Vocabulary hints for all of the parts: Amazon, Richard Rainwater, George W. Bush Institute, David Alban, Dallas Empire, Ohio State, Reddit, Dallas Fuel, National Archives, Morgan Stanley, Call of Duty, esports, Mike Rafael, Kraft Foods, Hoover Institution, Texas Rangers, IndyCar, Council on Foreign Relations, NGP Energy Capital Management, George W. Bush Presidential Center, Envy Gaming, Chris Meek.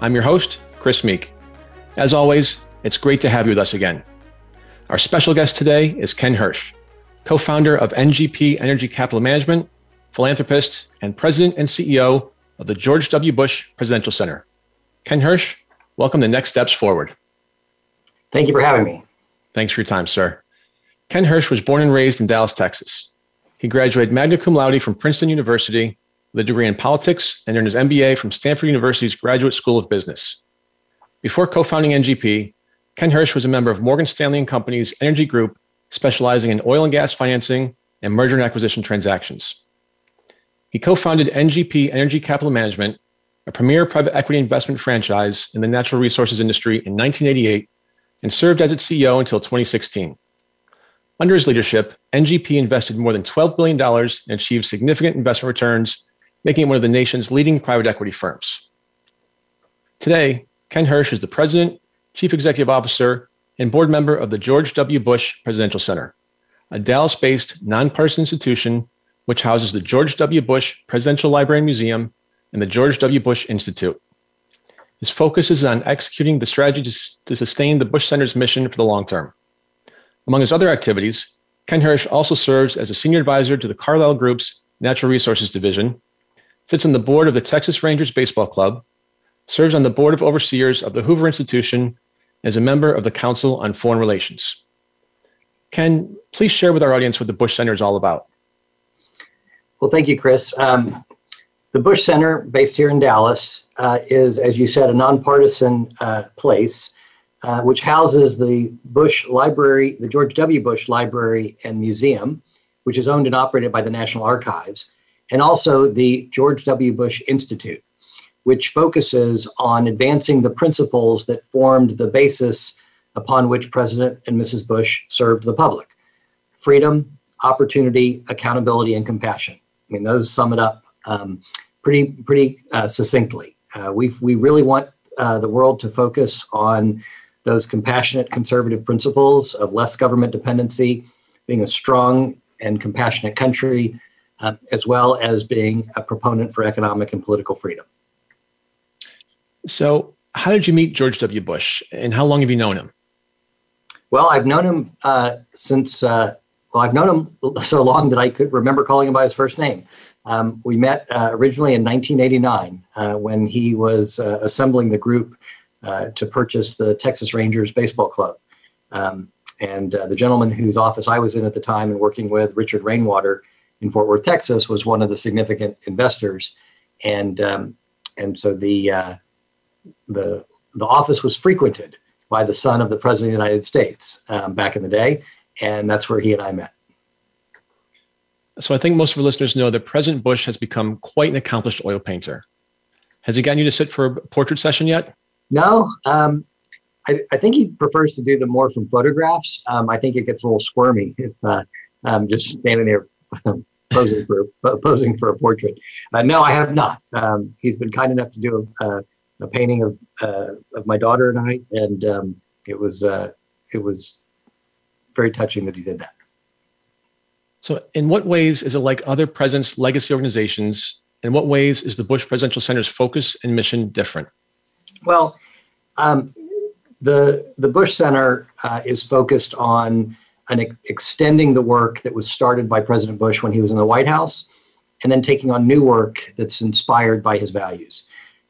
I'm your host, Chris Meek. As always, it's great to have you with us again. Our special guest today is Ken Hersh, co-founder of NGP Energy Capital Management, philanthropist, and president and CEO of the George W. Bush Presidential Center. Ken Hersh, welcome to Next Steps Forward. Thank you for having me. Thanks for your time, sir. Ken Hersh was born and raised in Dallas, Texas. He graduated magna cum laude from Princeton University with a degree in politics and earned his MBA from Stanford University's Graduate School of Business. Before co-founding NGP, Ken Hersh was a member of Morgan Stanley & Company's energy group, specializing in oil and gas financing and merger and acquisition transactions. He co-founded NGP Energy Capital Management, a premier private equity investment franchise in the natural resources industry in 1988, and served as its CEO until 2016. Under his leadership, NGP invested more than $12 billion and achieved significant investment returns, making it one of the nation's leading private equity firms. Today, Ken Hersh is the president, chief executive officer, and board member of the George W. Bush Presidential Center, a Dallas-based nonpartisan institution which houses the George W. Bush Presidential Library and Museum and the George W. Bush Institute. His focus is on executing the strategy to sustain the Bush Center's mission for the long term. Among his other activities, Ken Hersh also serves as a senior advisor to the Carlyle Group's Natural Resources Division, sits on the board of the Texas Rangers Baseball Club, serves on the board of overseers of the Hoover Institution, and is a member of the Council on Foreign Relations. Ken, please share with our audience what the Bush Center is all about. Well, thank you, Chris. The Bush Center, based here in Dallas, is, as you said, a nonpartisan place, which houses the Bush Library, the George W. Bush Library and Museum, which is owned and operated by the National Archives, and also the George W. Bush Institute, which focuses on advancing the principles that formed the basis upon which President and Mrs. Bush served the public: freedom, opportunity, accountability, and compassion. I mean, those sum it up pretty succinctly. We really want the world to focus on those compassionate conservative principles of less government dependency, being a strong and compassionate country, as well as being a proponent for economic and political freedom. So how did you meet George W. Bush, and how long have you known him? Well, I've known him I've known him so long that I could remember calling him by his first name. We met originally in 1989 when he was assembling the group to purchase the Texas Rangers Baseball Club. The gentleman whose office I was in at the time and working with, Richard Rainwater in Fort Worth, Texas, was one of the significant investors. The office was frequented by the son of the President of the United States back in the day, and that's where he and I met. So I think most of our listeners know that President Bush has become quite an accomplished oil painter. Has he gotten you to sit for a portrait session yet? No. I think he prefers to do them more from photographs. I think it gets a little squirmy if I'm just standing there posing for a portrait. No, I have not. He's been kind enough to do a painting of my daughter and I, and it was very touching that he did that. So in what ways is it like other presidents' legacy organizations? In what ways is the Bush Presidential Center's focus and mission different? Well, the Bush Center is focused on extending the work that was started by President Bush when he was in the White House, and then taking on new work that's inspired by his values.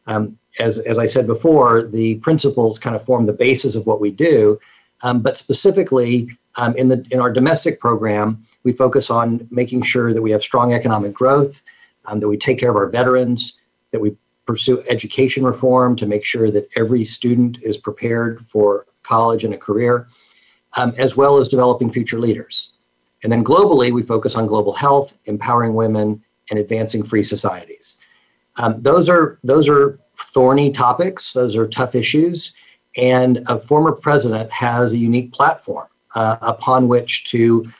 As I said before, the principles kind of form the basis of what we do, but specifically in our domestic program, we focus on making sure that we have strong economic growth, that we take care of our veterans, that we pursue education reform to make sure that every student is prepared for college and a career, as well as developing future leaders. And then globally, we focus on global health, empowering women, and advancing free societies. Those are thorny topics. Those are tough issues. And a former president has a unique platform upon which to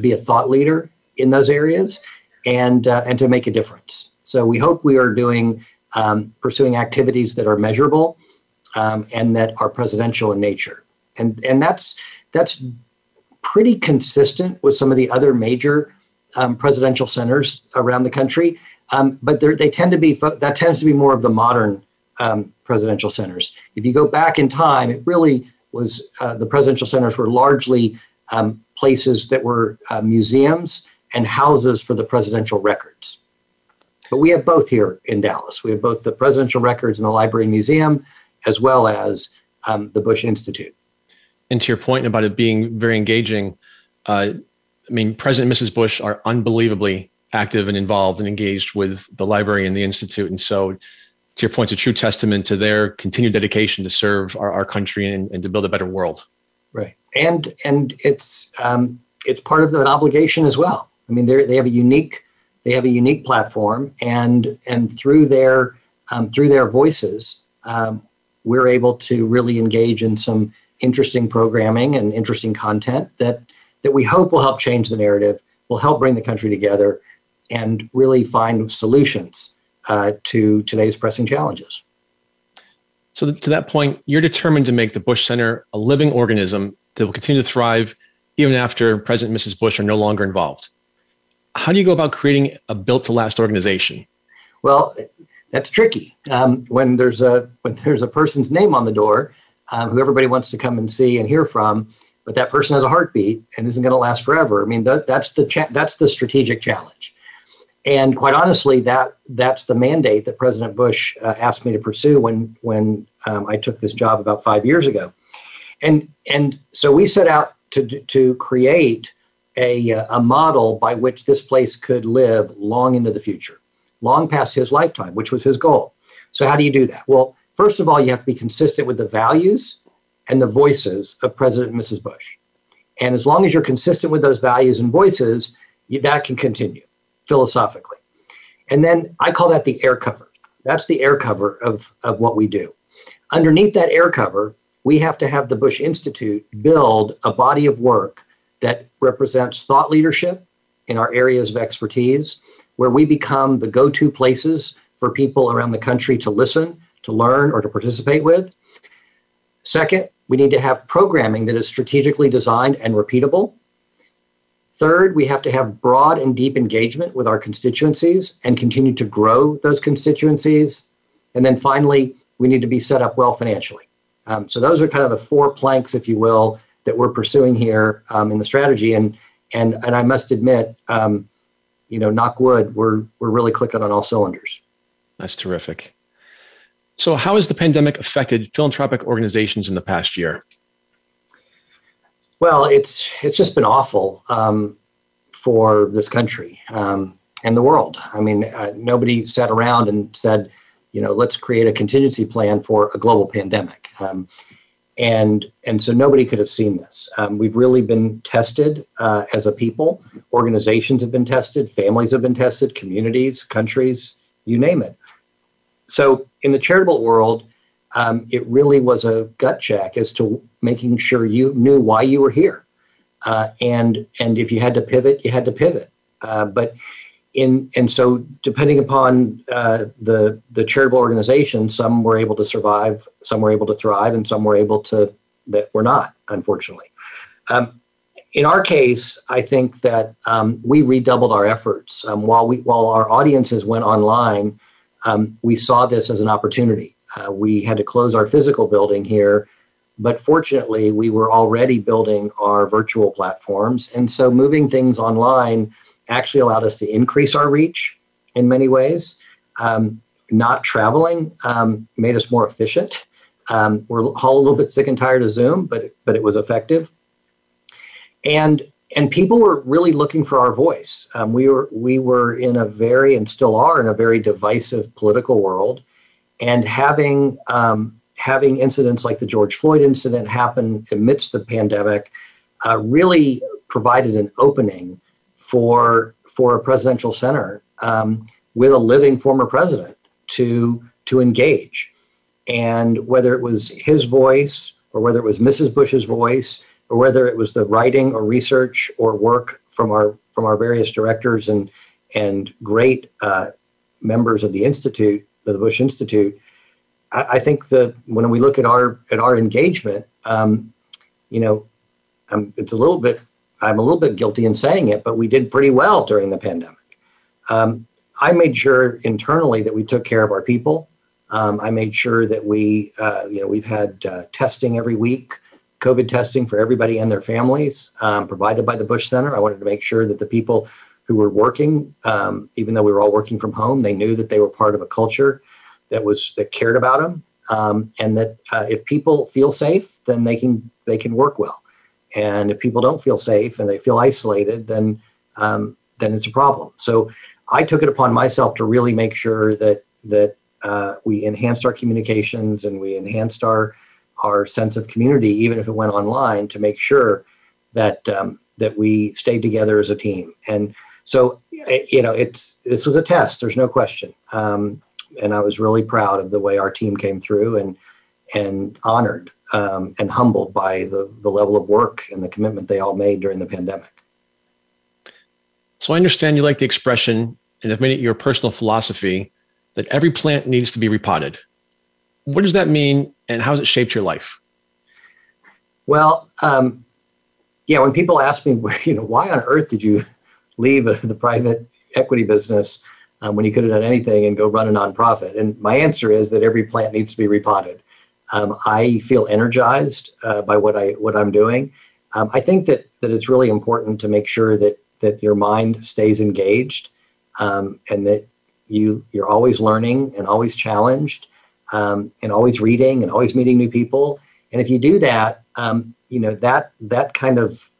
be a thought leader in those areas and to make a difference. So we hope we are doing pursuing activities that are measurable and that are presidential in nature. And that's pretty consistent with some of the other major presidential centers around the country. But they tend to be, that tends to be more of the modern presidential centers. If you go back in time, it really was, the presidential centers were largely places that were museums and houses for the presidential records. But we have both here in Dallas. We have both the presidential records in the library and museum, as well as the Bush Institute. And to your point about it being very engaging, I mean, President and Mrs. Bush are unbelievably active and involved and engaged with the library and the Institute. And so to your point, it's a true testament to their continued dedication to serve our country and to build a better world. Right. And it's part of an obligation as well. I mean, they have a unique platform, and through their voices, we're able to really engage in some interesting programming and interesting content that we hope will help change the narrative, will help bring the country together, and really find solutions to today's pressing challenges. So to that point, you're determined to make the Bush Center a living organism that will continue to thrive even after President and Mrs. Bush are no longer involved. How do you go about creating a built-to-last organization? Well, that's tricky. When there's a person's name on the door, who everybody wants to come and see and hear from, but that person has a heartbeat and isn't going to last forever. I mean, that's the strategic challenge. And quite honestly, that's the mandate that President Bush asked me to pursue when I took this job about 5 years ago. And so we set out to create a model by which this place could live long into the future, long past his lifetime, which was his goal. So how do you do that? Well, first of all, you have to be consistent with the values and the voices of President and Mrs. Bush. And as long as you're consistent with those values and voices, that can continue philosophically. And then I call that the air cover. That's the air cover of what we do. Underneath that air cover, we have to have the Bush Institute build a body of work that represents thought leadership in our areas of expertise, where we become the go-to places for people around the country to listen, to learn, or to participate with. Second, we need to have programming that is strategically designed and repeatable. Third, we have to have broad and deep engagement with our constituencies and continue to grow those constituencies. And then finally, we need to be set up well financially. So those are kind of the four planks, if you will, that we're pursuing here in the strategy, and I must admit, knock wood, we're really clicking on all cylinders. That's terrific. So, how has the pandemic affected philanthropic organizations in the past year? Well, it's just been awful for this country and the world. I mean, nobody sat around and said, let's create a contingency plan for a global pandemic. And so nobody could have seen this. We've really been tested as a people. Organizations have been tested. Families have been tested. Communities, countries, you name it. So in the charitable world, it really was a gut check as to making sure you knew why you were here. And if you had to pivot, you had to pivot. So depending upon the charitable organization, some were able to survive, some were able to thrive, and some were able to, that were not, unfortunately. In our case, I think that we redoubled our efforts. While our audiences went online, we saw this as an opportunity. We had to close our physical building here, but fortunately, we were already building our virtual platforms. And so moving things online actually allowed us to increase our reach in many ways. Not traveling made us more efficient. We're all a little bit sick and tired of Zoom, but it was effective. And people were really looking for our voice. We were in a very, and still are in a very divisive political world, and having incidents like the George Floyd incident happen amidst the pandemic really provided an opening for a presidential center with a living former president to to engage. And whether it was his voice or whether it was Mrs. Bush's voice or whether it was the writing or research or work from our various directors and great members of the Institute, the Bush Institute, I think that when we look at our engagement, I'm a little bit guilty in saying it, but we did pretty well during the pandemic. I made sure internally that we took care of our people. I made sure that we, we've had testing every week, COVID testing for everybody and their families, provided by the Bush Center. I wanted to make sure that the people who were working, even though we were all working from home, they knew that they were part of a culture that cared about them, and that if people feel safe, then they can work well. And if people don't feel safe and they feel isolated, then it's a problem. So I took it upon myself to really make sure that we enhanced our communications and we enhanced our sense of community, even if it went online, to make sure that we stayed together as a team. And so, this was a test. There's no question. And I was really proud of the way our team came through and honored and humbled by the level of work and the commitment they all made during the pandemic. So I understand you like the expression and have made it your personal philosophy that every plant needs to be repotted. What does that mean and how has it shaped your life? Well, when people ask me, why on earth did you leave the private equity business when you could have done anything and go run a nonprofit? And my answer is that every plant needs to be repotted. I feel energized by what I'm doing. I think that it's really important to make sure that your mind stays engaged and that you're always learning and always challenged and always reading and always meeting new people. And if you do that, that kind of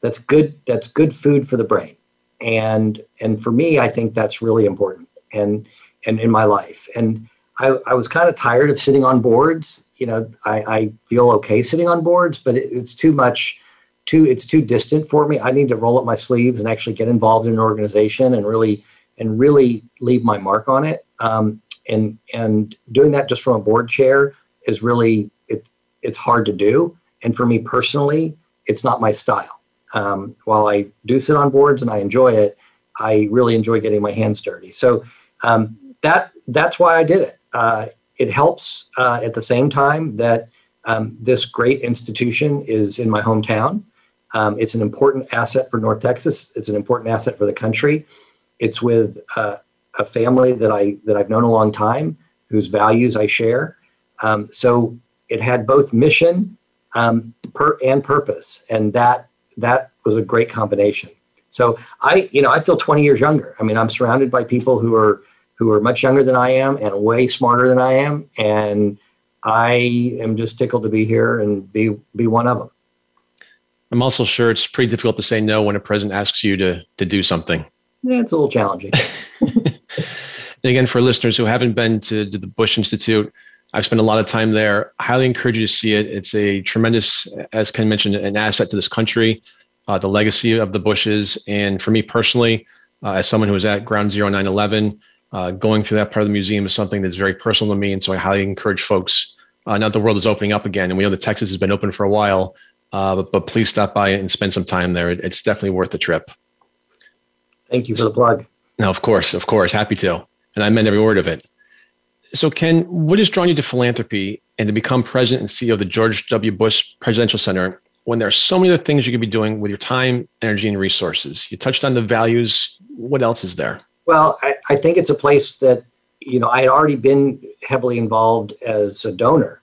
that's good. That's good food for the brain. And for me, I think that's really important and in my life. And I was kind of tired of sitting on boards. I feel okay sitting on boards, but it's too much, it's too distant for me. I need to roll up my sleeves and actually get involved in an organization and really leave my mark on it. And doing that just from a board chair is really, it's hard to do. And for me personally, it's not my style. While I do sit on boards and I enjoy it, I really enjoy getting my hands dirty. So that's why I did it. It helps at the same time that this great institution is in my hometown. It's an important asset for North Texas. It's an important asset for the country. It's with a family that I've known a long time, whose values I share. So it had both mission and purpose, and that was a great combination. So I feel 20 years younger. I mean, I'm surrounded by people who are much younger than I am and way smarter than I am. And I am just tickled to be here and be one of them. I'm also sure it's pretty difficult to say no when a president asks you to do something. Yeah, it's a little challenging. And again, for listeners who haven't been to the Bush Institute, I've spent a lot of time there. I highly encourage you to see it. It's a tremendous, as Ken mentioned, an asset to this country, the legacy of the Bushes. And for me personally, as someone who was at Ground Zero 9/11, going through that part of the museum is something that's very personal to me. And so I highly encourage folks, now the world is opening up again, and we know that Texas has been open for a while, but please stop by and spend some time there. It's definitely worth the trip. Thank you for the plug. No, of course. Happy to. And I meant every word of it. So Ken, what has drawn you to philanthropy and to become president and CEO of the George W. Bush Presidential Center when there are so many other things you could be doing with your time, energy, and resources? You touched on the values. What else is there? Well, I think it's a place that, I had already been heavily involved as a donor.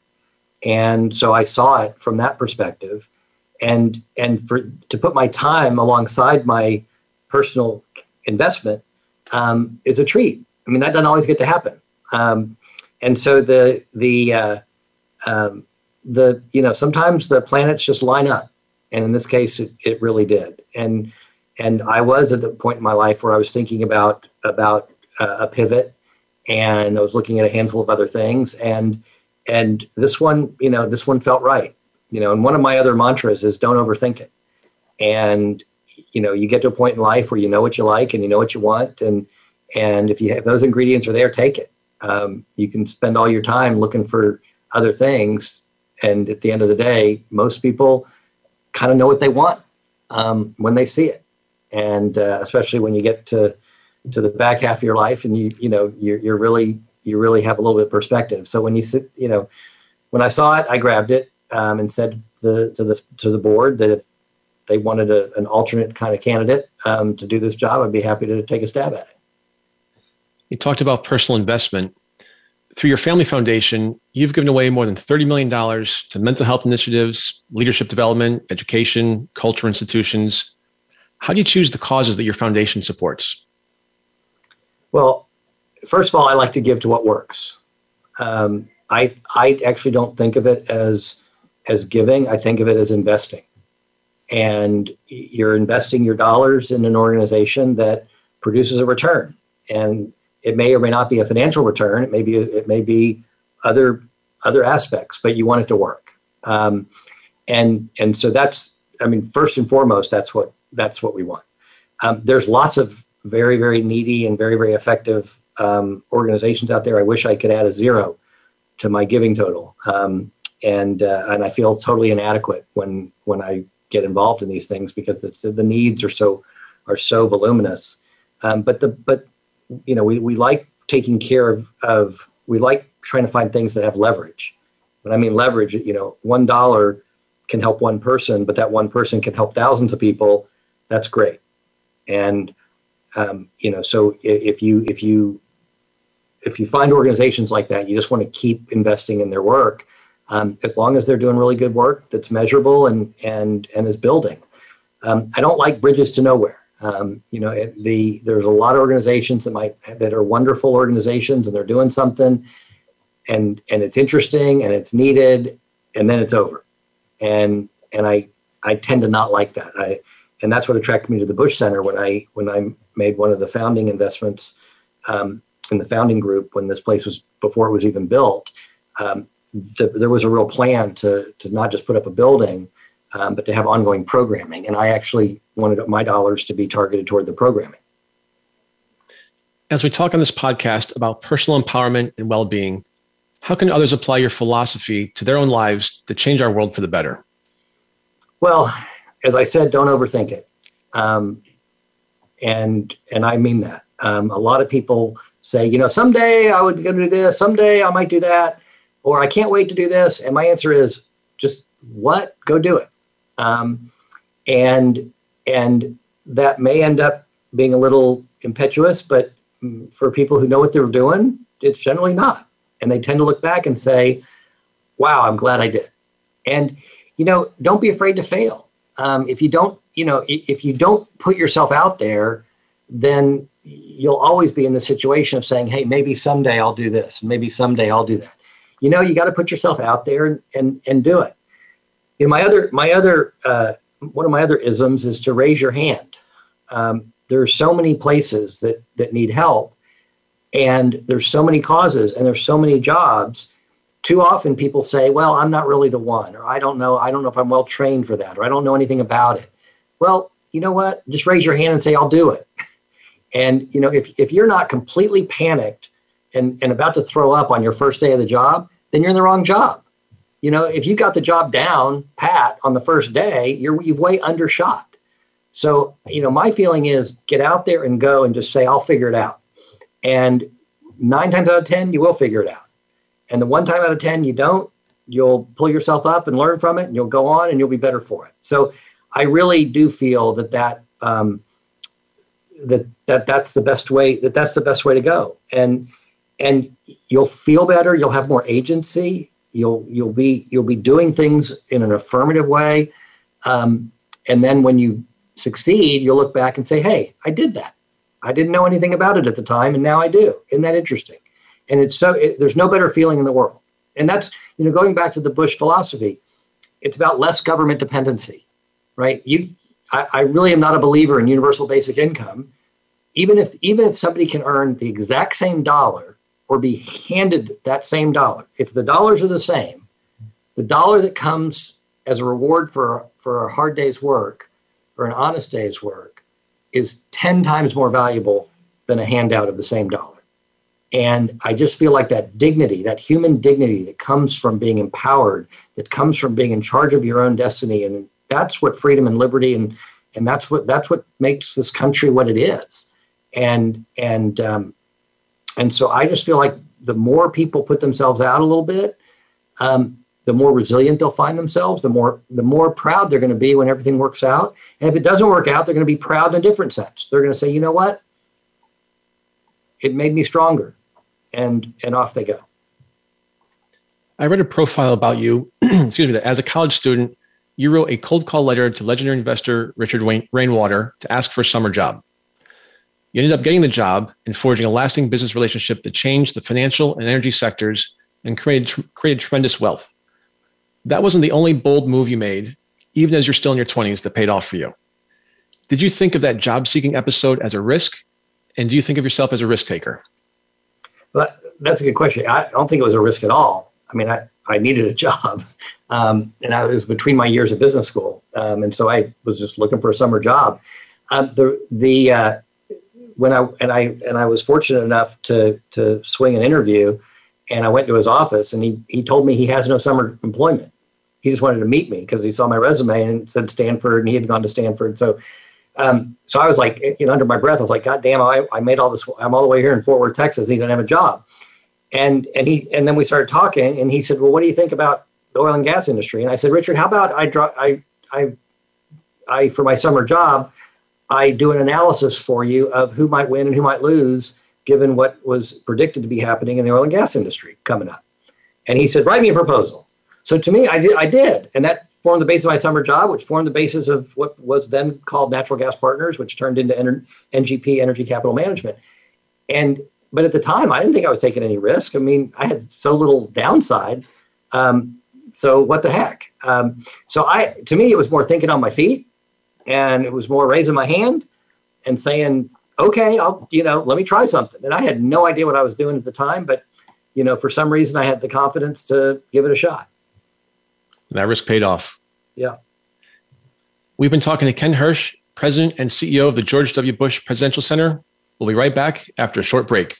And so I saw it from that perspective. And to put my time alongside my personal investment is a treat. I mean, that doesn't always get to happen. And so sometimes the planets just line up, and in this case, it really did. And I was at the point in my life where I was thinking about a pivot, and I was looking at a handful of other things, and this one felt right. And one of my other mantras is don't overthink it. And you get to a point in life where you know what you like and you know what you want, and if those ingredients are there, take it. You can spend all your time looking for other things. And at the end of the day, most people kind of know what they want when they see it. And especially when you get to the back half of your life and you really have a little bit of perspective. So when you sit, when I saw it, I grabbed it and said to the board that if they wanted an alternate kind of candidate to do this job, I'd be happy to take a stab at it. You talked about personal investment. Through your family foundation, you've given away more than $30 million to mental health initiatives, leadership development, education, culture institutions. How do you choose the causes that your foundation supports? Well, first of all, I like to give to what works. I actually don't think of it as giving. I think of it as investing. And you're investing your dollars in an organization that produces a return. And it may or may not be a financial return. It may be other aspects, but you want it to work. And so that's, first and foremost, that's what we want. There's lots of very, very needy and very, very effective organizations out there. I wish I could add a zero to my giving total. And I feel totally inadequate when I get involved in these things because the needs are so voluminous. We like taking care of, we like trying to find things that have leverage. When I mean leverage, $1 can help one person, but that one person can help thousands of people. That's great. And, so if you find organizations like that, you just want to keep investing in their work. As long as they're doing really good work that's measurable and is building. I don't like bridges to nowhere. There's a lot of organizations that are wonderful organizations and they're doing something and it's interesting and it's needed and then it's over. And I tend to not like that. And that's what attracted me to the Bush Center when I made one of the founding investments in the founding group when this place was before it was even built. There was a real plan to not just put up a building, but to have ongoing programming. And I actually wanted my dollars to be targeted toward the programming. As we talk on this podcast about personal empowerment and well-being, how can others apply your philosophy to their own lives to change our world for the better? Well, as I said, don't overthink it. And I mean that. A lot of people say, someday I would go do this, someday I might do that, or I can't wait to do this. And my answer is just what? Go do it. And that may end up being a little impetuous, but for people who know what they're doing, it's generally not. And they tend to look back and say, wow, I'm glad I did. And, don't be afraid to fail. If you don't put yourself out there, then you'll always be in the situation of saying, hey, maybe someday I'll do this. Maybe someday I'll do that. You got to put yourself out there and do it. One of my other isms is to raise your hand. There are so many places that need help, and there's so many causes and there's so many jobs. Too often people say, well, I'm not really the one, or I don't know if I'm well trained for that, or I don't know anything about it. Well, you know what? Just raise your hand and say, I'll do it. And if you're not completely panicked and about to throw up on your first day of the job, then you're in the wrong job. If you got the job down pat on the first day, you've way undershot. So, my feeling is get out there and go and just say, I'll figure it out. And 9 times out of 10, you will figure it out. And the 1 time out of 10 you don't, you'll pull yourself up and learn from it, and you'll go on and you'll be better for it. So I really do feel that's the best way to go. And you'll feel better. You'll have more agency. You'll be doing things in an affirmative way. And then when you succeed, you'll look back and say, hey, I did that. I didn't know anything about it at the time, and now I do. Isn't that interesting? And there's no better feeling in the world. And that's, going back to the Bush philosophy, it's about less government dependency, right? I really am not a believer in universal basic income. Even if somebody can earn the exact same dollar or be handed that same dollar, if the dollars are the same, the dollar that comes as a reward for a hard day's work or an honest day's work is 10 times more valuable than a handout of the same dollar. And I just feel like that dignity, that human dignity that comes from being empowered, that comes from being in charge of your own destiny. And that's what freedom and liberty and that's what makes this country what it is. And so I just feel like the more people put themselves out a little bit, the more resilient they'll find themselves, the more proud they're going to be when everything works out. And if it doesn't work out, they're going to be proud in a different sense. They're going to say, you know what? It made me stronger. And off they go. I read a profile about you, excuse me, that as a college student, you wrote a cold call letter to legendary investor Richard Rainwater to ask for a summer job. You ended up getting the job and forging a lasting business relationship that changed the financial and energy sectors and created tremendous wealth. That wasn't the only bold move you made, even as you're still in your 20s, that paid off for you. Did you think of that job-seeking episode as a risk? And do you think of yourself as a risk taker? Well, that's a good question. I don't think it was a risk at all. I mean, I needed a job. And I was between my years of business school. And so I was just looking for a summer job. When I was fortunate enough to swing an interview, and I went to his office, and he told me he has no summer employment. He just wanted to meet me because he saw my resume and it said Stanford, and he had gone to Stanford. So I was like, you know, under my breath, I was like, God damn, I made all this. I'm all the way here in Fort Worth, Texas, and he doesn't have a job. And then we started talking, and he said, well, what do you think about the oil and gas industry? And I said, Richard, how about I for my summer job, I do an analysis for you of who might win and who might lose, given what was predicted to be happening in the oil and gas industry coming up. And he said, write me a proposal. So to me, I did. And that formed the basis of my summer job, which formed the basis of what was then called Natural Gas Partners, which turned into NGP Energy Capital Management. But at the time, I didn't think I was taking any risk. I mean, I had so little downside. So what the heck? So to me, it was more thinking on my feet, and it was more raising my hand and saying, okay, let me try something. And I had no idea what I was doing at the time, but, you know, for some reason I had the confidence to give it a shot. And that risk paid off. Yeah. We've been talking to Ken Hersh, President and CEO of the George W. Bush Presidential Center. We'll be right back after a short break.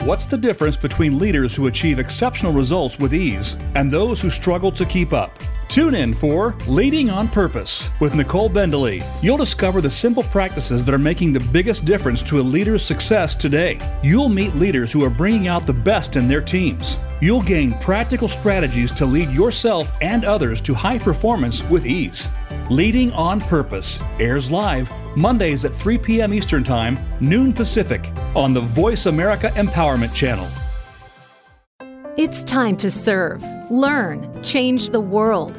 What's the difference between leaders who achieve exceptional results with ease and those who struggle to keep up? Tune in for Leading on Purpose with Nicole Bendeley. You'll discover the simple practices that are making the biggest difference to a leader's success today. You'll meet leaders who are bringing out the best in their teams. You'll gain practical strategies to lead yourself and others to high performance with ease. Leading on Purpose airs live Mondays at 3 p.m. Eastern Time, noon Pacific, on the Voice America Empowerment Channel. It's time to serve, learn, change the world.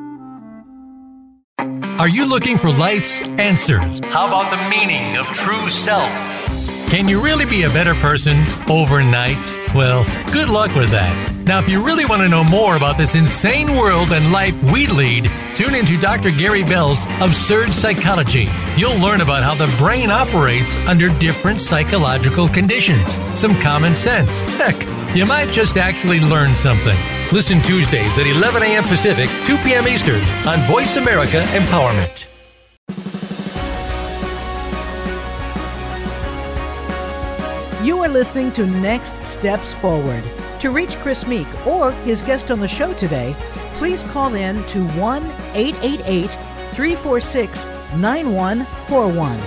Are you looking for life's answers? How about the meaning of true self? Can you really be a better person overnight? Well, good luck with that. Now, if you really want to know more about this insane world and life we lead, tune into Dr. Gary Bell's Absurd Psychology. You'll learn about how the brain operates under different psychological conditions. Some common sense. Heck, you might just actually learn something. Listen Tuesdays at 11 a.m. Pacific, 2 p.m. Eastern on Voice America Empowerment. You are listening to Next Steps Forward. To reach Chris Meek or his guest on the show today, please call in to 1-888-346-9141.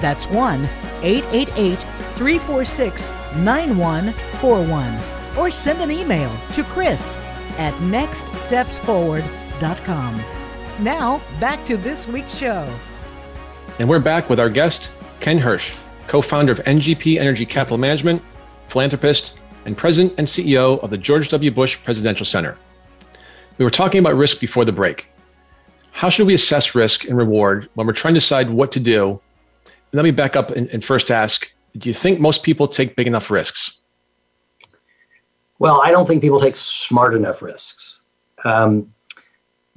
That's 1-888-346-9141. Or send an email to chris@nextstepsforward.com. Now, back to this week's show. And we're back with our guest, Ken Hersh, co-founder of NGP Energy Capital Management, philanthropist, and President and CEO of the George W. Bush Presidential Center. We were talking about risk before the break. How should we assess risk and reward when we're trying to decide what to do? And let me back up and first ask, do you think most people take big enough risks? Well, I don't think people take smart enough risks.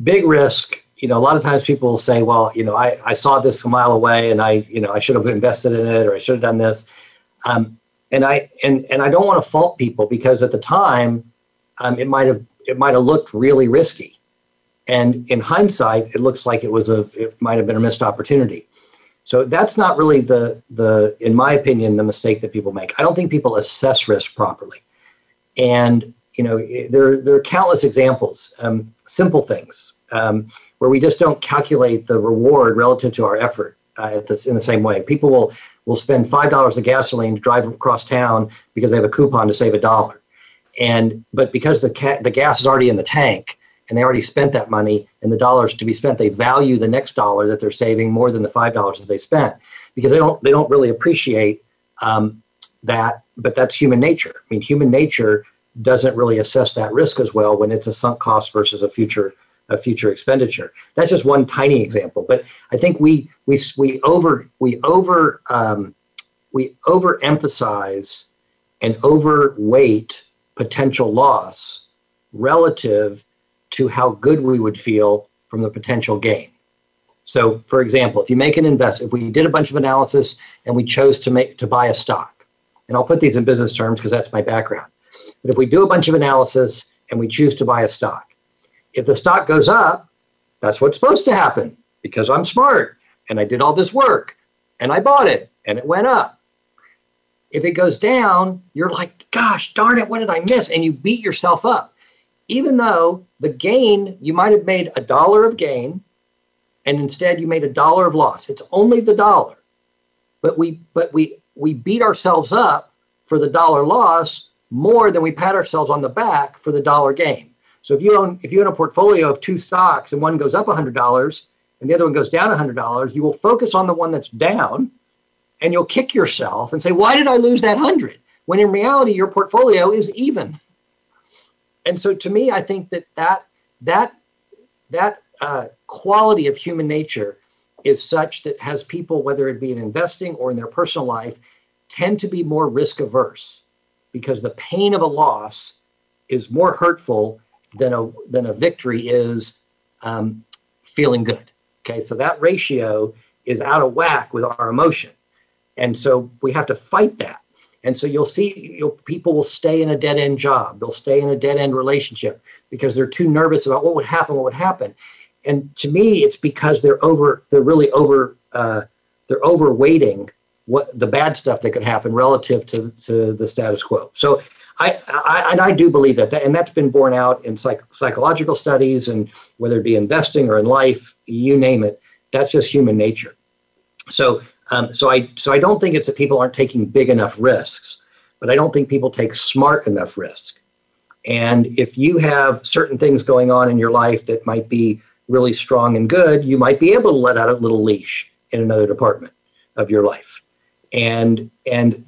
Big risk, a lot of times people say, well, I saw this a mile away and I should have invested in it, or I should have done this. And I don't want to fault people, because at the time, it might have looked really risky. And in hindsight, it looks like it might have been a missed opportunity. So that's not really in my opinion, the mistake that people make. I don't think people assess risk properly. And, there are countless examples, simple things, where we just don't calculate the reward relative to our effort in the same way. People will spend $5 of gasoline to drive across town because they have a coupon to save $1. But because the gas is already in the tank, and they already spent that money, and the dollars to be spent, they value the next dollar that they're saving more than the $5 that they spent, because they don't really appreciate that. But that's human nature. I mean, human nature doesn't really assess that risk as well when it's a sunk cost versus a future expenditure. That's just one tiny example. But I think we overemphasize and overweight potential loss relative to how good we would feel from the potential gain. So, for example, if you make an investment, if we did a bunch of analysis and we chose to buy a stock, and I'll put these in business terms because that's my background. But if we do a bunch of analysis and we choose to buy a stock, if the stock goes up, that's what's supposed to happen, because I'm smart and I did all this work and I bought it and it went up. If it goes down, you're like, gosh, darn it, what did I miss? And you beat yourself up. Even though the gain, you might have made $1 of gain, and instead you made $1 of loss. It's only the $1, but we beat ourselves up for the $1 loss more than we pat ourselves on the back for the $1 gain. So if you own a portfolio of two stocks and one goes up $100 and the other one goes down $100, you will focus on the one that's down, and you'll kick yourself and say, "Why did I lose that $100?" When in reality, your portfolio is even. And so, to me, I think that quality of human nature is such that has people, whether it be in investing or in their personal life, tend to be more risk averse, because the pain of a loss is more hurtful than a victory is feeling good. Okay, so that ratio is out of whack with our emotion, and so we have to fight that. And so you'll see people will stay in a dead-end job. They'll stay in a dead-end relationship because they're too nervous about what would happen. And to me, it's because they're overweighting what the bad stuff that could happen relative to the status quo. So I do believe that, and that's been borne out in psychological studies, and whether it be investing or in life, you name it, that's just human nature. So I don't think it's that people aren't taking big enough risks, but I don't think people take smart enough risk. And if you have certain things going on in your life that might be really strong and good, you might be able to let out a little leash in another department of your life. And then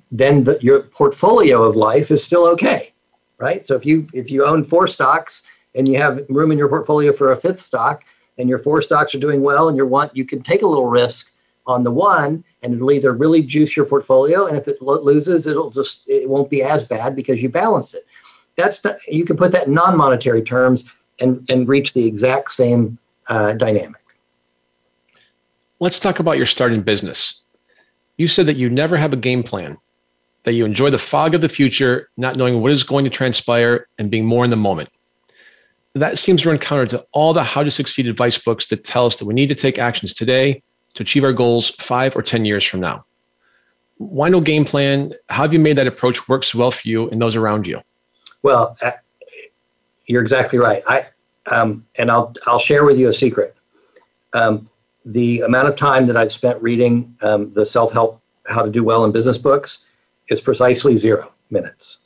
your portfolio of life is still okay, right? So if you own four stocks and you have room in your portfolio for a fifth stock, and your four stocks are doing well, and you can take a little risk on the one, and it'll either really juice your portfolio, and if it loses, it won't be as bad because you balance it. You can put that in non-monetary terms and reach the exact same dynamic. Let's talk about your start in business. You said that you never have a game plan, that you enjoy the fog of the future, not knowing what is going to transpire, and being more in the moment. That seems to run counter to all the how to succeed advice books that tell us that we need to take actions today to achieve our goals 5 or 10 years from now. Why no game plan? How have you made that approach work so well for you and those around you? Well, you're exactly right. I'll share with you a secret. The amount of time that I've spent reading the self-help how to do well in business books is precisely 0 minutes.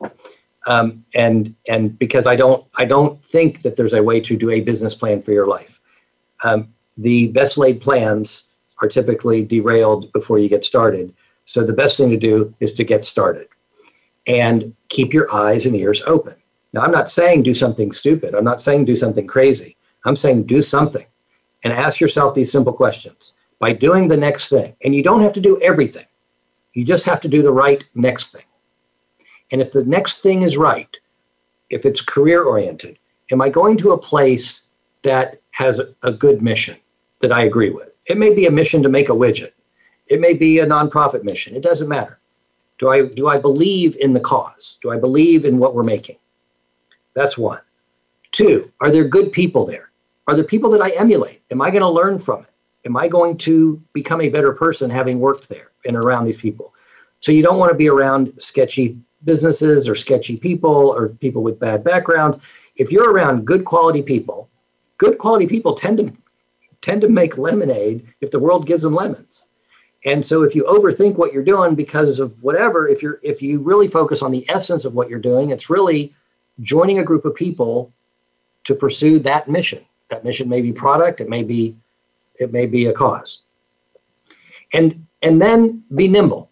And because I don't think that there's a way to do a business plan for your life. The best laid plans are typically derailed before you get started. So the best thing to do is to get started. and keep your eyes and ears open. Now, I'm not saying do something stupid. I'm not saying do something crazy. I'm saying do something and ask yourself these simple questions by doing the next thing. And you don't have to do everything. You just have to do the right next thing. And if the next thing is right, if it's career-oriented, am I going to a place that has a good mission that I agree with? It may be a mission to make a widget. It may be a nonprofit mission. It doesn't matter. Do I believe in the cause? Do I believe in what we're making? That's one. Two, are there good people there? Are there people that I emulate? Am I going to learn from it? Am I going to become a better person having worked there and around these people? So you don't want to be around sketchy businesses or sketchy people or people with bad backgrounds. If you're around good quality people tend to make lemonade if the world gives them lemons. And so if you overthink what you're doing because of whatever, if you really focus on the essence of what you're doing, it's really joining a group of people to pursue that mission. That mission may be product, it may be a cause. And then be nimble.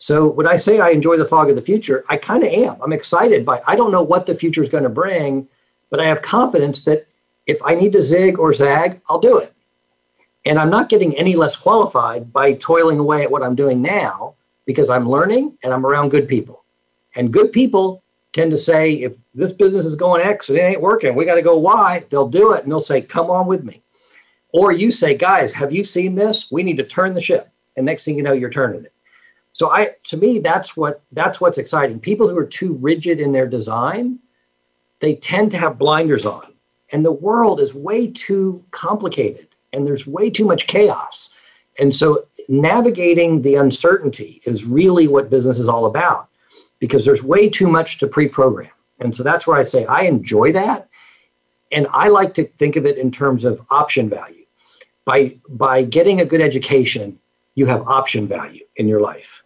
So when I say I enjoy the fog of the future, I kind of am. I'm excited by, I don't know what the future is going to bring, but I have confidence that if I need to zig or zag, I'll do it. And I'm not getting any less qualified by toiling away at what I'm doing now because I'm learning and I'm around good people. And good people tend to say, if this business is going X and it ain't working, we got to go Y, they'll do it. And they'll say, come on with me. Or you say, guys, have you seen this? We need to turn the ship. And next thing you know, you're turning it. So to me, that's what's exciting. People who are too rigid in their design, they tend to have blinders on. And the world is way too complicated and there's way too much chaos. And so navigating the uncertainty is really what business is all about because there's way too much to pre-program. And so that's where I say I enjoy that. And I like to think of it in terms of option value. By getting a good education, you have option value in your life.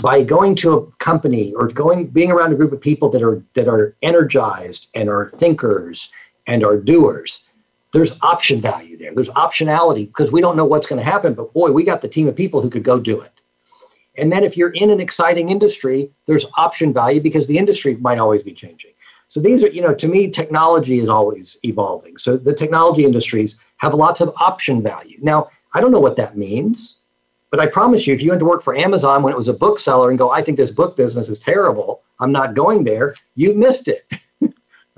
By going to a company or being around a group of people that are energized and are thinkers and are doers, there's option value there. There's optionality because we don't know what's going to happen, but boy, we got the team of people who could go do it. And then if you're in an exciting industry, there's option value because the industry might always be changing. So these are, to me, technology is always evolving. So the technology industries have lots of option value. Now, I don't know what that means. But I promise you, if you went to work for Amazon when it was a bookseller and go, I think this book business is terrible, I'm not going there, you missed it,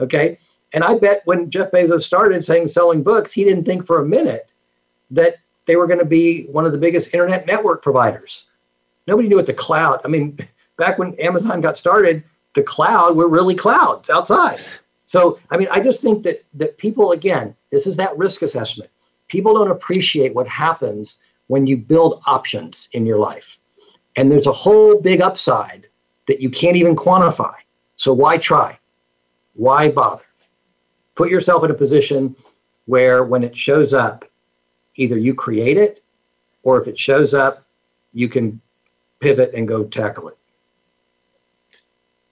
okay? And I bet when Jeff Bezos started selling books, he didn't think for a minute that they were going to be one of the biggest internet network providers. Nobody knew what the cloud, back when Amazon got started, the cloud were really clouds outside. So, I just think that people, again, this is that risk assessment. People don't appreciate what happens when you build options in your life. And there's a whole big upside that you can't even quantify. So why try? Why bother? Put yourself in a position where when it shows up, either you create it, or if it shows up, you can pivot and go tackle it.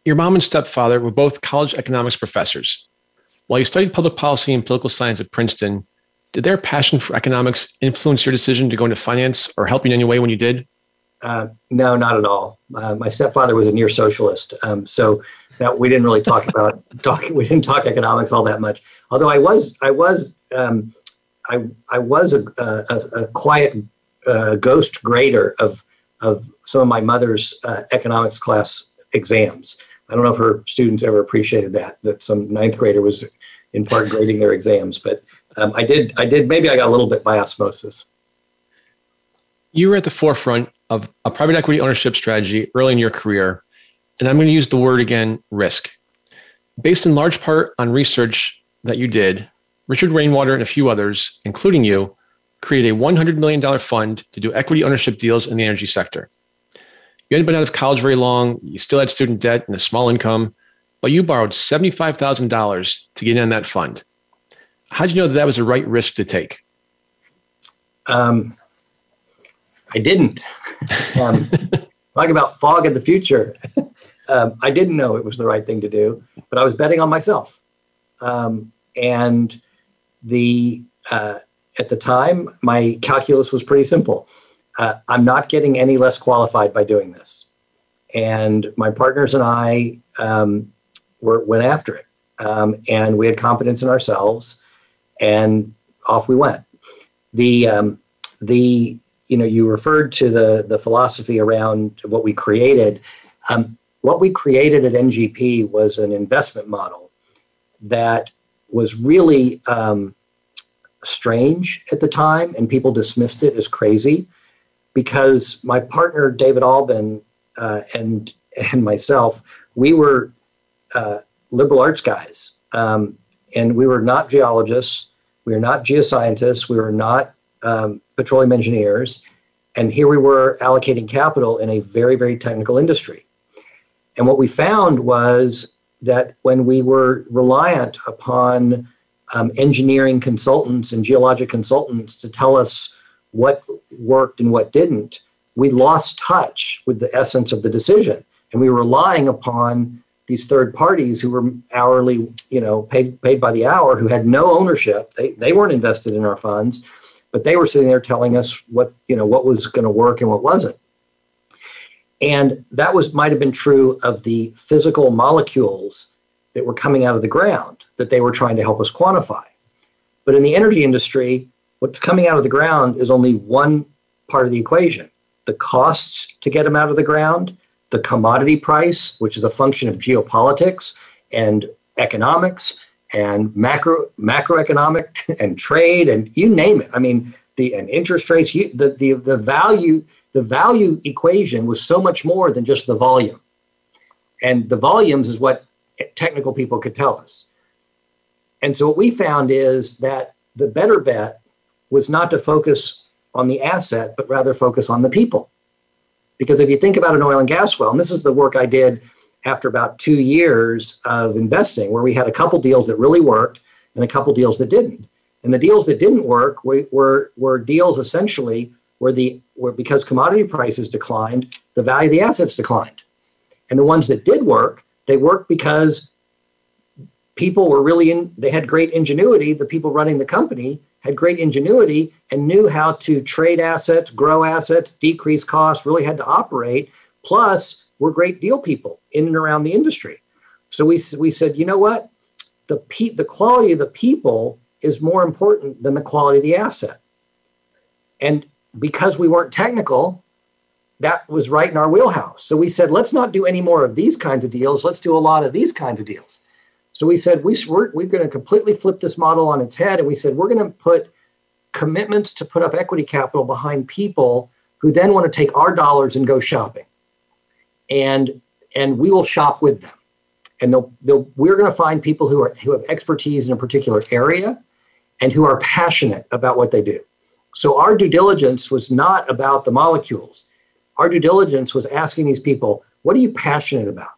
Your mom and stepfather were both college economics professors. While you studied public policy and political science at Princeton, did their passion for economics influence your decision to go into finance or help you in any way when you did? No, not at all. My stepfather was a near socialist. So that we didn't really talk about we didn't talk economics all that much. Although I was a quiet ghost grader of some of my mother's economics class exams. I don't know if her students ever appreciated that some ninth grader was in part grading their exams, but I did. Maybe I got a little bit by osmosis. You were at the forefront of a private equity ownership strategy early in your career. And I'm going to use the word again, risk. Based in large part on research that you did, Richard Rainwater and a few others, including you, created a $100 million fund to do equity ownership deals in the energy sector. You hadn't been out of college very long. You still had student debt and a small income, but you borrowed $75,000 to get in that fund. How did you know that was the right risk to take? I didn't. Talk about fog of the future. I didn't know it was the right thing to do, but I was betting on myself. And at the time, my calculus was pretty simple. I'm not getting any less qualified by doing this. And my partners and I went after it. And we had confidence in ourselves, and off we went. You referred to the philosophy around what we created. What we created at NGP was an investment model that was really strange at the time, and people dismissed it as crazy, because my partner David Alban and myself, we were liberal arts guys, and we were not geologists, we were not geoscientists, we were not petroleum engineers, and here we were allocating capital in a very, very technical industry. And what we found was that when we were reliant upon engineering consultants and geologic consultants to tell us what worked and what didn't, we lost touch with the essence of the decision, and we were relying upon these third parties who were hourly, paid by the hour, who had no ownership. They weren't invested in our funds, but they were sitting there telling us what was going to work and what wasn't. And that might have been true of the physical molecules that were coming out of the ground that they were trying to help us quantify. But in the energy industry, what's coming out of the ground is only one part of the equation: the costs to get them out of the ground, the commodity price, which is a function of geopolitics and economics and macroeconomic and trade, and you name it. I mean, and interest rates. The value equation was so much more than just the volume, and the volumes is what technical people could tell us. And so what we found is that the better bet was not to focus on the asset, but rather focus on the people. Because if you think about an oil and gas well, and this is the work I did after about 2 years of investing, where we had a couple deals that really worked and a couple deals that didn't. And the deals that didn't work were deals essentially where because commodity prices declined, the value of the assets declined. And the ones that did work, they worked because people were they had great ingenuity. The people running the company had great ingenuity and knew how to trade assets, grow assets, decrease costs, really had to operate. Plus, we're great deal people in and around the industry. So we said, you know what? The quality of the people is more important than the quality of the asset. And because we weren't technical, that was right in our wheelhouse. So we said, let's not do any more of these kinds of deals. Let's do a lot of these kinds of deals. So we said, we're going to completely flip this model on its head. And we said, we're going to put commitments to put up equity capital behind people who then want to take our dollars and go shopping. And we will shop with them. And we're going to find people who have expertise in a particular area and who are passionate about what they do. So our due diligence was not about the molecules. Our due diligence was asking these people, what are you passionate about?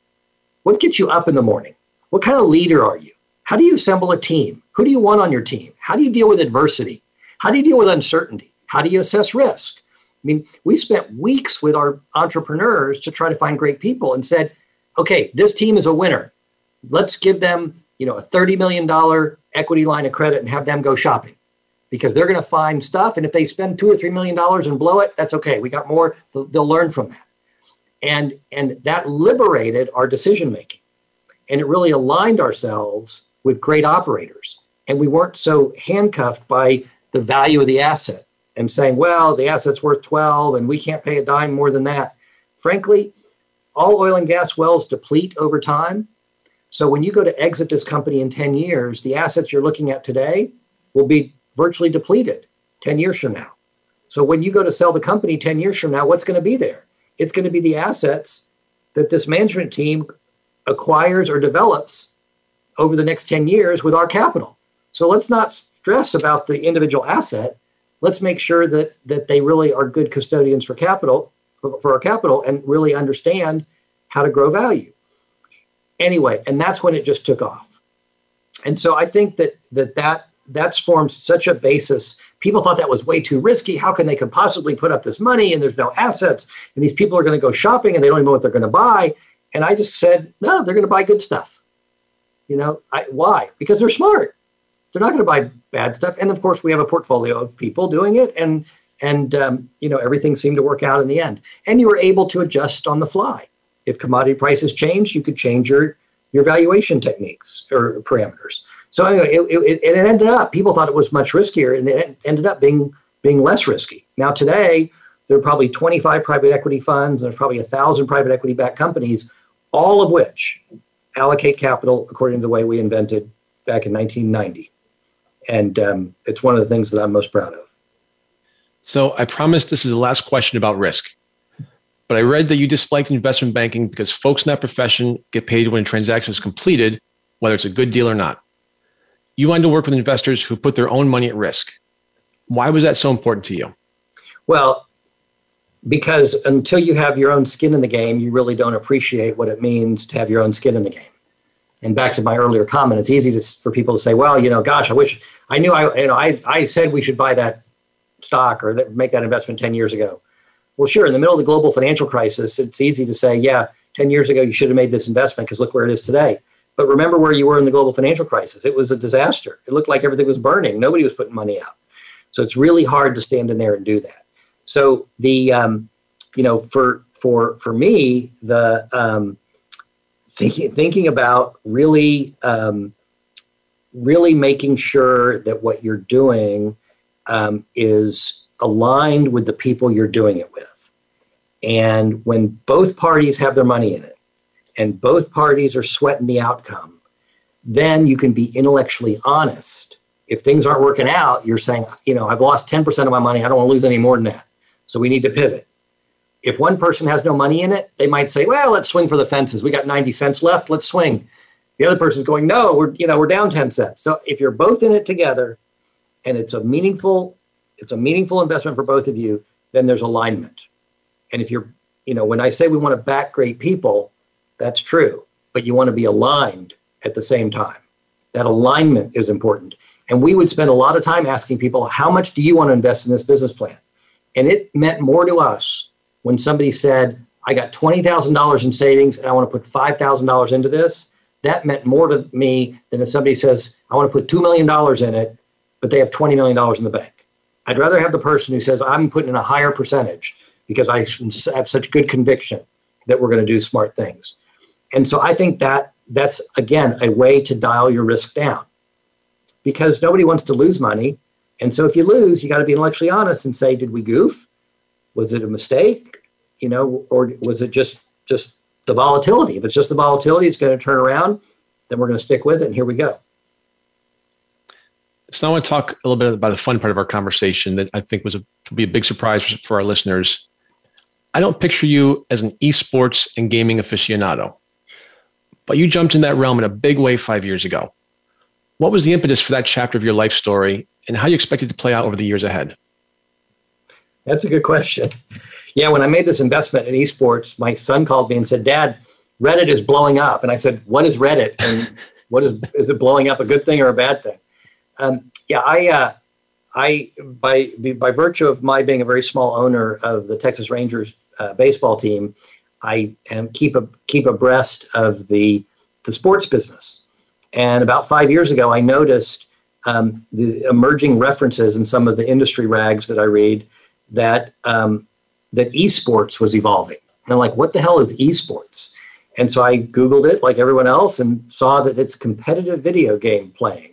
What gets you up in the morning? What kind of leader are you? How do you assemble a team? Who do you want on your team? How do you deal with adversity? How do you deal with uncertainty? How do you assess risk? I mean, we spent weeks with our entrepreneurs to try to find great people and said, okay, this team is a winner. Let's give them, a $30 million equity line of credit and have them go shopping, because they're going to find stuff. And if they spend $2 or $3 million and blow it, that's okay. We got more. They'll learn from that. And that liberated our decision-making. And it really aligned ourselves with great operators. And we weren't so handcuffed by the value of the asset and saying, well, the asset's worth 12 and we can't pay a dime more than that. Frankly, all oil and gas wells deplete over time. So when you go to exit this company in 10 years, the assets you're looking at today will be virtually depleted 10 years from now. So when you go to sell the company 10 years from now, what's going to be there? It's going to be the assets that this management team acquires or develops over the next 10 years with our capital. So let's not stress about the individual asset. Let's make sure that they really are good custodians for our capital, and really understand how to grow value. Anyway, and that's when it just took off. And so I think that's formed such a basis. People thought that was way too risky. How can they could possibly put up this money and there's no assets and these people are going to go shopping and they don't even know what they're going to buy? And I just said, no, they're going to buy good stuff. Why? Because they're smart. They're not going to buy bad stuff. And of course, we have a portfolio of people doing it, and everything seemed to work out in the end. And you were able to adjust on the fly. If commodity prices change, you could change your valuation techniques or parameters. So anyway, it ended up, people thought it was much riskier, and it ended up being less risky. Now today, there are probably 25 private equity funds, and there's probably 1,000 private equity-backed companies, all of which allocate capital according to the way we invented back in 1990. And it's one of the things that I'm most proud of. So I promise this is the last question about risk. But I read that you disliked investment banking because folks in that profession get paid when a transaction is completed, whether it's a good deal or not. You wanted to work with investors who put their own money at risk. Why was that so important to you? Well, because until you have your own skin in the game, you really don't appreciate what it means to have your own skin in the game. And back to my earlier comment, it's easy for people to say, well, you know, gosh, I wish I knew I said we should buy that stock or make that investment 10 years ago. Well, sure, in the middle of the global financial crisis, it's easy to say, yeah, 10 years ago, you should have made this investment because look where it is today. But remember where you were in the global financial crisis. It was a disaster. It looked like everything was burning. Nobody was putting money out. So it's really hard to stand in there and do that. So the, you know, for me, the thinking about really, really making sure that what you're doing is aligned with the people you're doing it with. And when both parties have their money in it and both parties are sweating the outcome, then you can be intellectually honest. If things aren't working out, you're saying, you know, I've lost 10% of my money. I don't want to lose any more than that. So we need to pivot. If one person has no money in it, they might say, well, let's swing for the fences. We got 90 cents left. Let's swing. The other person's going, no, we're down 10 cents. So if you're both in it together and it's a meaningful investment for both of you, then there's alignment. And if you're, you know, when I say we want to back great people, that's true, but you want to be aligned at the same time. That alignment is important. And we would spend a lot of time asking people, how much do you want to invest in this business plan? And it meant more to us when somebody said, I got $20,000 in savings and I want to put $5,000 into this. That meant more to me than if somebody says, I want to put $2 million in it, but they have $20 million in the bank. I'd rather have the person who says, I'm putting in a higher percentage because I have such good conviction that we're going to do smart things. And so I think that that's, again, a way to dial your risk down, because nobody wants to lose money. And so if you lose, you got to be intellectually honest and say, did we goof? Was it a mistake? You know, or was it just the volatility? If it's just the volatility, it's going to turn around, then we're going to stick with it. And here we go. So now I want to talk a little bit about the fun part of our conversation that I think would be a big surprise for our listeners. I don't picture you as an esports and gaming aficionado, but you jumped in that realm in a big way 5 years ago. What was the impetus for that chapter of your life story, and how you expect it to play out over the years ahead? That's a good question. Yeah, when I made this investment in esports, my son called me and said, Dad, Reddit is blowing up. And I said, what is Reddit? And what is it blowing up, a good thing or a bad thing? I by virtue of my being a very small owner of the Texas Rangers baseball team, I am keep abreast of the sports business. And about 5 years ago, I noticed the emerging references in some of the industry rags that I read that esports was evolving. And I'm like, what the hell is esports? And so I Googled it like everyone else and saw that it's competitive video game playing.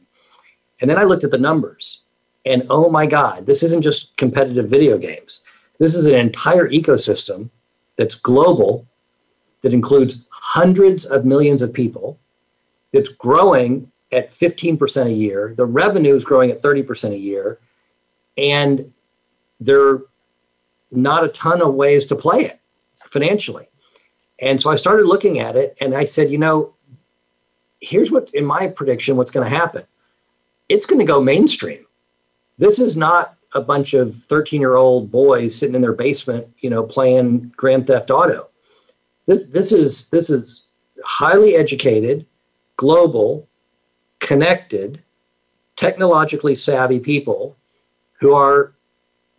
And then I looked at the numbers and, oh my God, this isn't just competitive video games. This is an entire ecosystem that's global, that includes hundreds of millions of people, that's growing at 15% a year. The revenue is growing at 30% a year. And there are not a ton of ways to play it financially. And so I started looking at it and I said, you know, here's what, in my prediction, what's going to happen. It's going to go mainstream. This is not a bunch of 13-year-old boys sitting in their basement, you know, playing Grand Theft Auto. This is highly educated, global, connected, technologically savvy people who are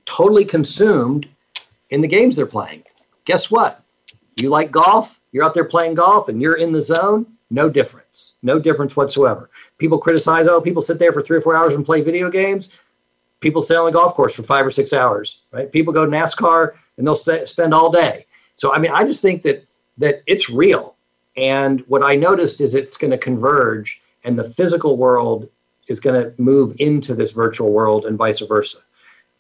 totally consumed in the games they're playing. Guess what? You like golf, you're out there playing golf and you're in the zone, no difference. No difference whatsoever. People criticize, oh, people sit there for 3 or 4 hours and play video games. People stay on the golf course for 5 or 6 hours, right? People go to NASCAR and they'll spend all day. So, I mean, I just think that that it's real. And what I noticed is it's going to converge, and the physical world is going to move into this virtual world and vice versa.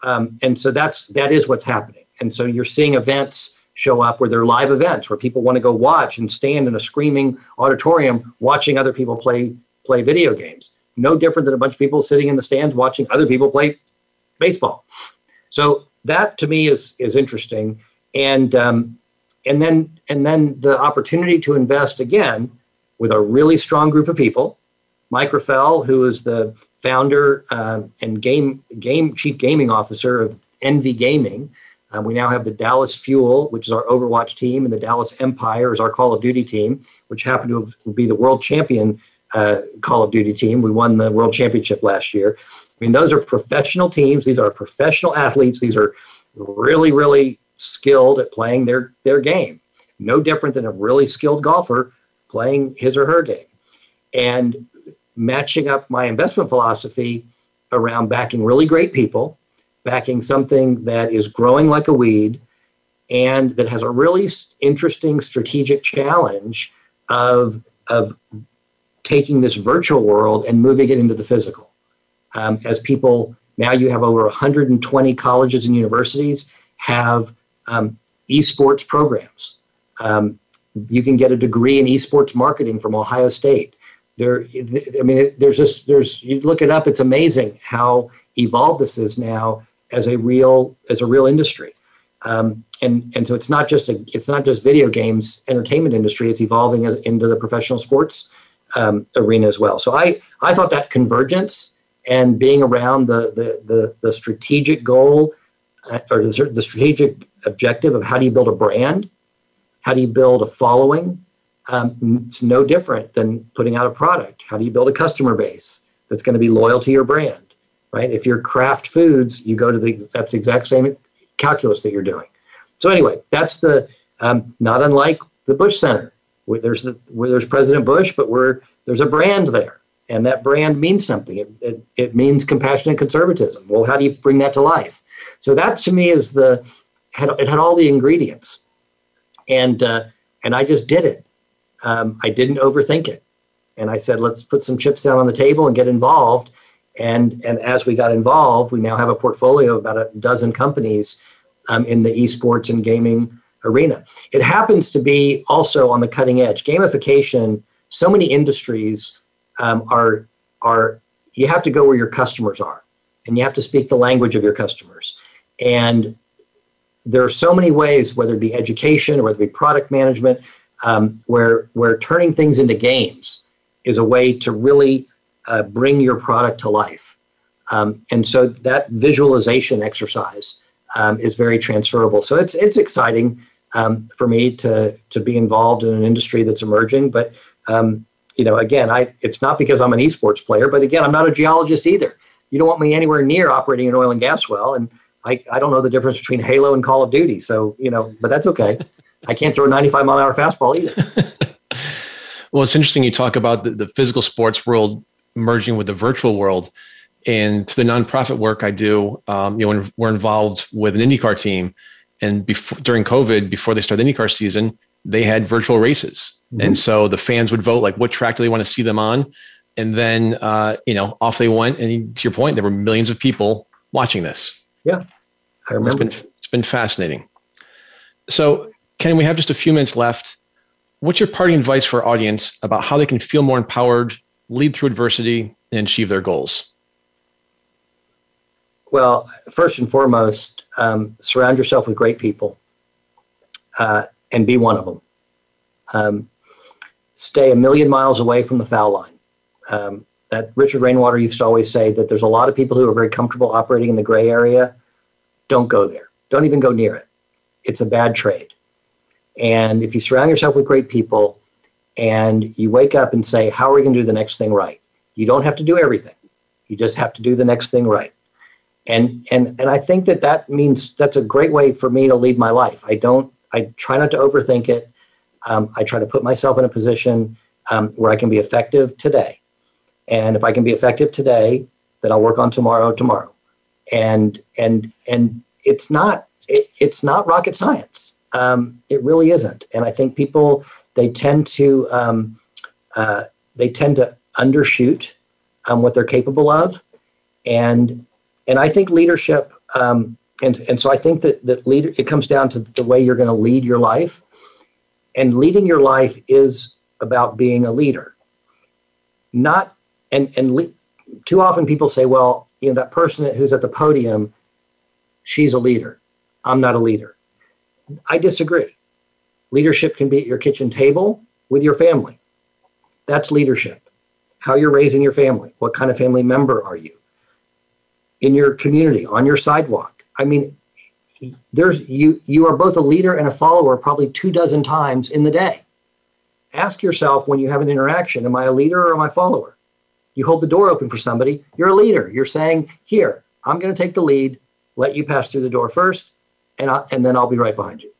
And so that is what's happening. And so you're seeing events show up where they're live events, where people want to go watch and stand in a screaming auditorium watching other people play video games. No different than a bunch of people sitting in the stands watching other people play baseball. So that to me is interesting. And then the opportunity to invest again with a really strong group of people. Mike Rafael, who is the founder and chief gaming officer of Envy Gaming. We now have the Dallas Fuel, which is our Overwatch team, and the Dallas Empire is our Call of Duty team, which happened to be the world champion Call of Duty team. We won the world championship last year. I mean, those are professional teams. These are professional athletes. These are really, really skilled at playing their game. No different than a really skilled golfer playing his or her game. And matching up my investment philosophy around backing really great people, backing something that is growing like a weed and that has a really interesting strategic challenge of taking this virtual world and moving it into the physical. As people, now you have over 120 colleges and universities have esports programs. You can get a degree in esports marketing from Ohio State. You look it up, it's amazing how evolved this is now as a real industry. And so it's not just video games, entertainment industry, it's evolving into the professional sports arena as well. So I thought that convergence and being around the strategic goal or the strategic objective of how do you build a brand? How do you build a following? It's no different than putting out a product. How do you build a customer base that's going to be loyal to your brand, right? If you're Kraft Foods, you go to that's the exact same calculus that you're doing. So anyway, that's the, not unlike the Bush Center, where there's President Bush, but there's a brand there. And that brand means something. It means compassionate conservatism. Well, how do you bring that to life? So that to me is it had all the ingredients. And I just did it. I didn't overthink it. And I said, let's put some chips down on the table and get involved. And as we got involved, we now have a portfolio of about 12 companies in the esports and gaming arena. It happens to be also on the cutting edge. Gamification, so many industries are you have to go where your customers are and you have to speak the language of your customers. And there are so many ways, whether it be education or whether it be product management, where turning things into games is a way to really bring your product to life. And so that visualization exercise is very transferable. So it's exciting for me to be involved in an industry that's emerging. But, again, it's not because I'm an esports player, but again, I'm not a geologist either. You don't want me anywhere near operating an oil and gas well. And I don't know the difference between Halo and Call of Duty. So, but that's okay. I can't throw a 95-mile-an-hour fastball either. Well, it's interesting you talk about the physical sports world merging with the virtual world. And for the nonprofit work I do, we're involved with an IndyCar team. And during COVID, before they started the IndyCar season, they had virtual races. Mm-hmm. And so the fans would vote, like, what track do they want to see them on? And then, off they went. And to your point, there were millions of people watching this. Yeah, I remember. It's been fascinating. So, Ken, we have just a few minutes left. What's your parting advice for our audience about how they can feel more empowered, lead through adversity, and achieve their goals? Well, first and foremost, surround yourself with great people and be one of them. Stay a million miles away from the foul line. That Richard Rainwater used to always say that there's a lot of people who are very comfortable operating in the gray area. Don't go there. Don't even go near it. It's a bad trade. And if you surround yourself with great people and you wake up and say, how are we going to do the next thing right? You don't have to do everything. You just have to do the next thing right. And I think that means that's a great way for me to lead my life. I try not to overthink it. I try to put myself in a position where I can be effective today. And if I can be effective today, then I'll work on tomorrow. And it's not rocket science. It really isn't. And I think people, they tend to undershoot what they're capable of. And I think leadership, so I think that it comes down to the way you're going to lead your life. And leading your life is about being a leader. Too often people say, well, you know, that person who's at the podium, she's a leader. I'm not a leader. I disagree. Leadership can be at your kitchen table with your family. That's leadership. How you're raising your family. What kind of family member are you? In your community, on your sidewalk. I mean, you are both a leader and a follower probably 24 times in the day. Ask yourself when you have an interaction, am I a leader or am I a follower? You hold the door open for somebody, you're a leader. You're saying, here, I'm going to take the lead, let you pass through the door first, and then I'll be right behind you.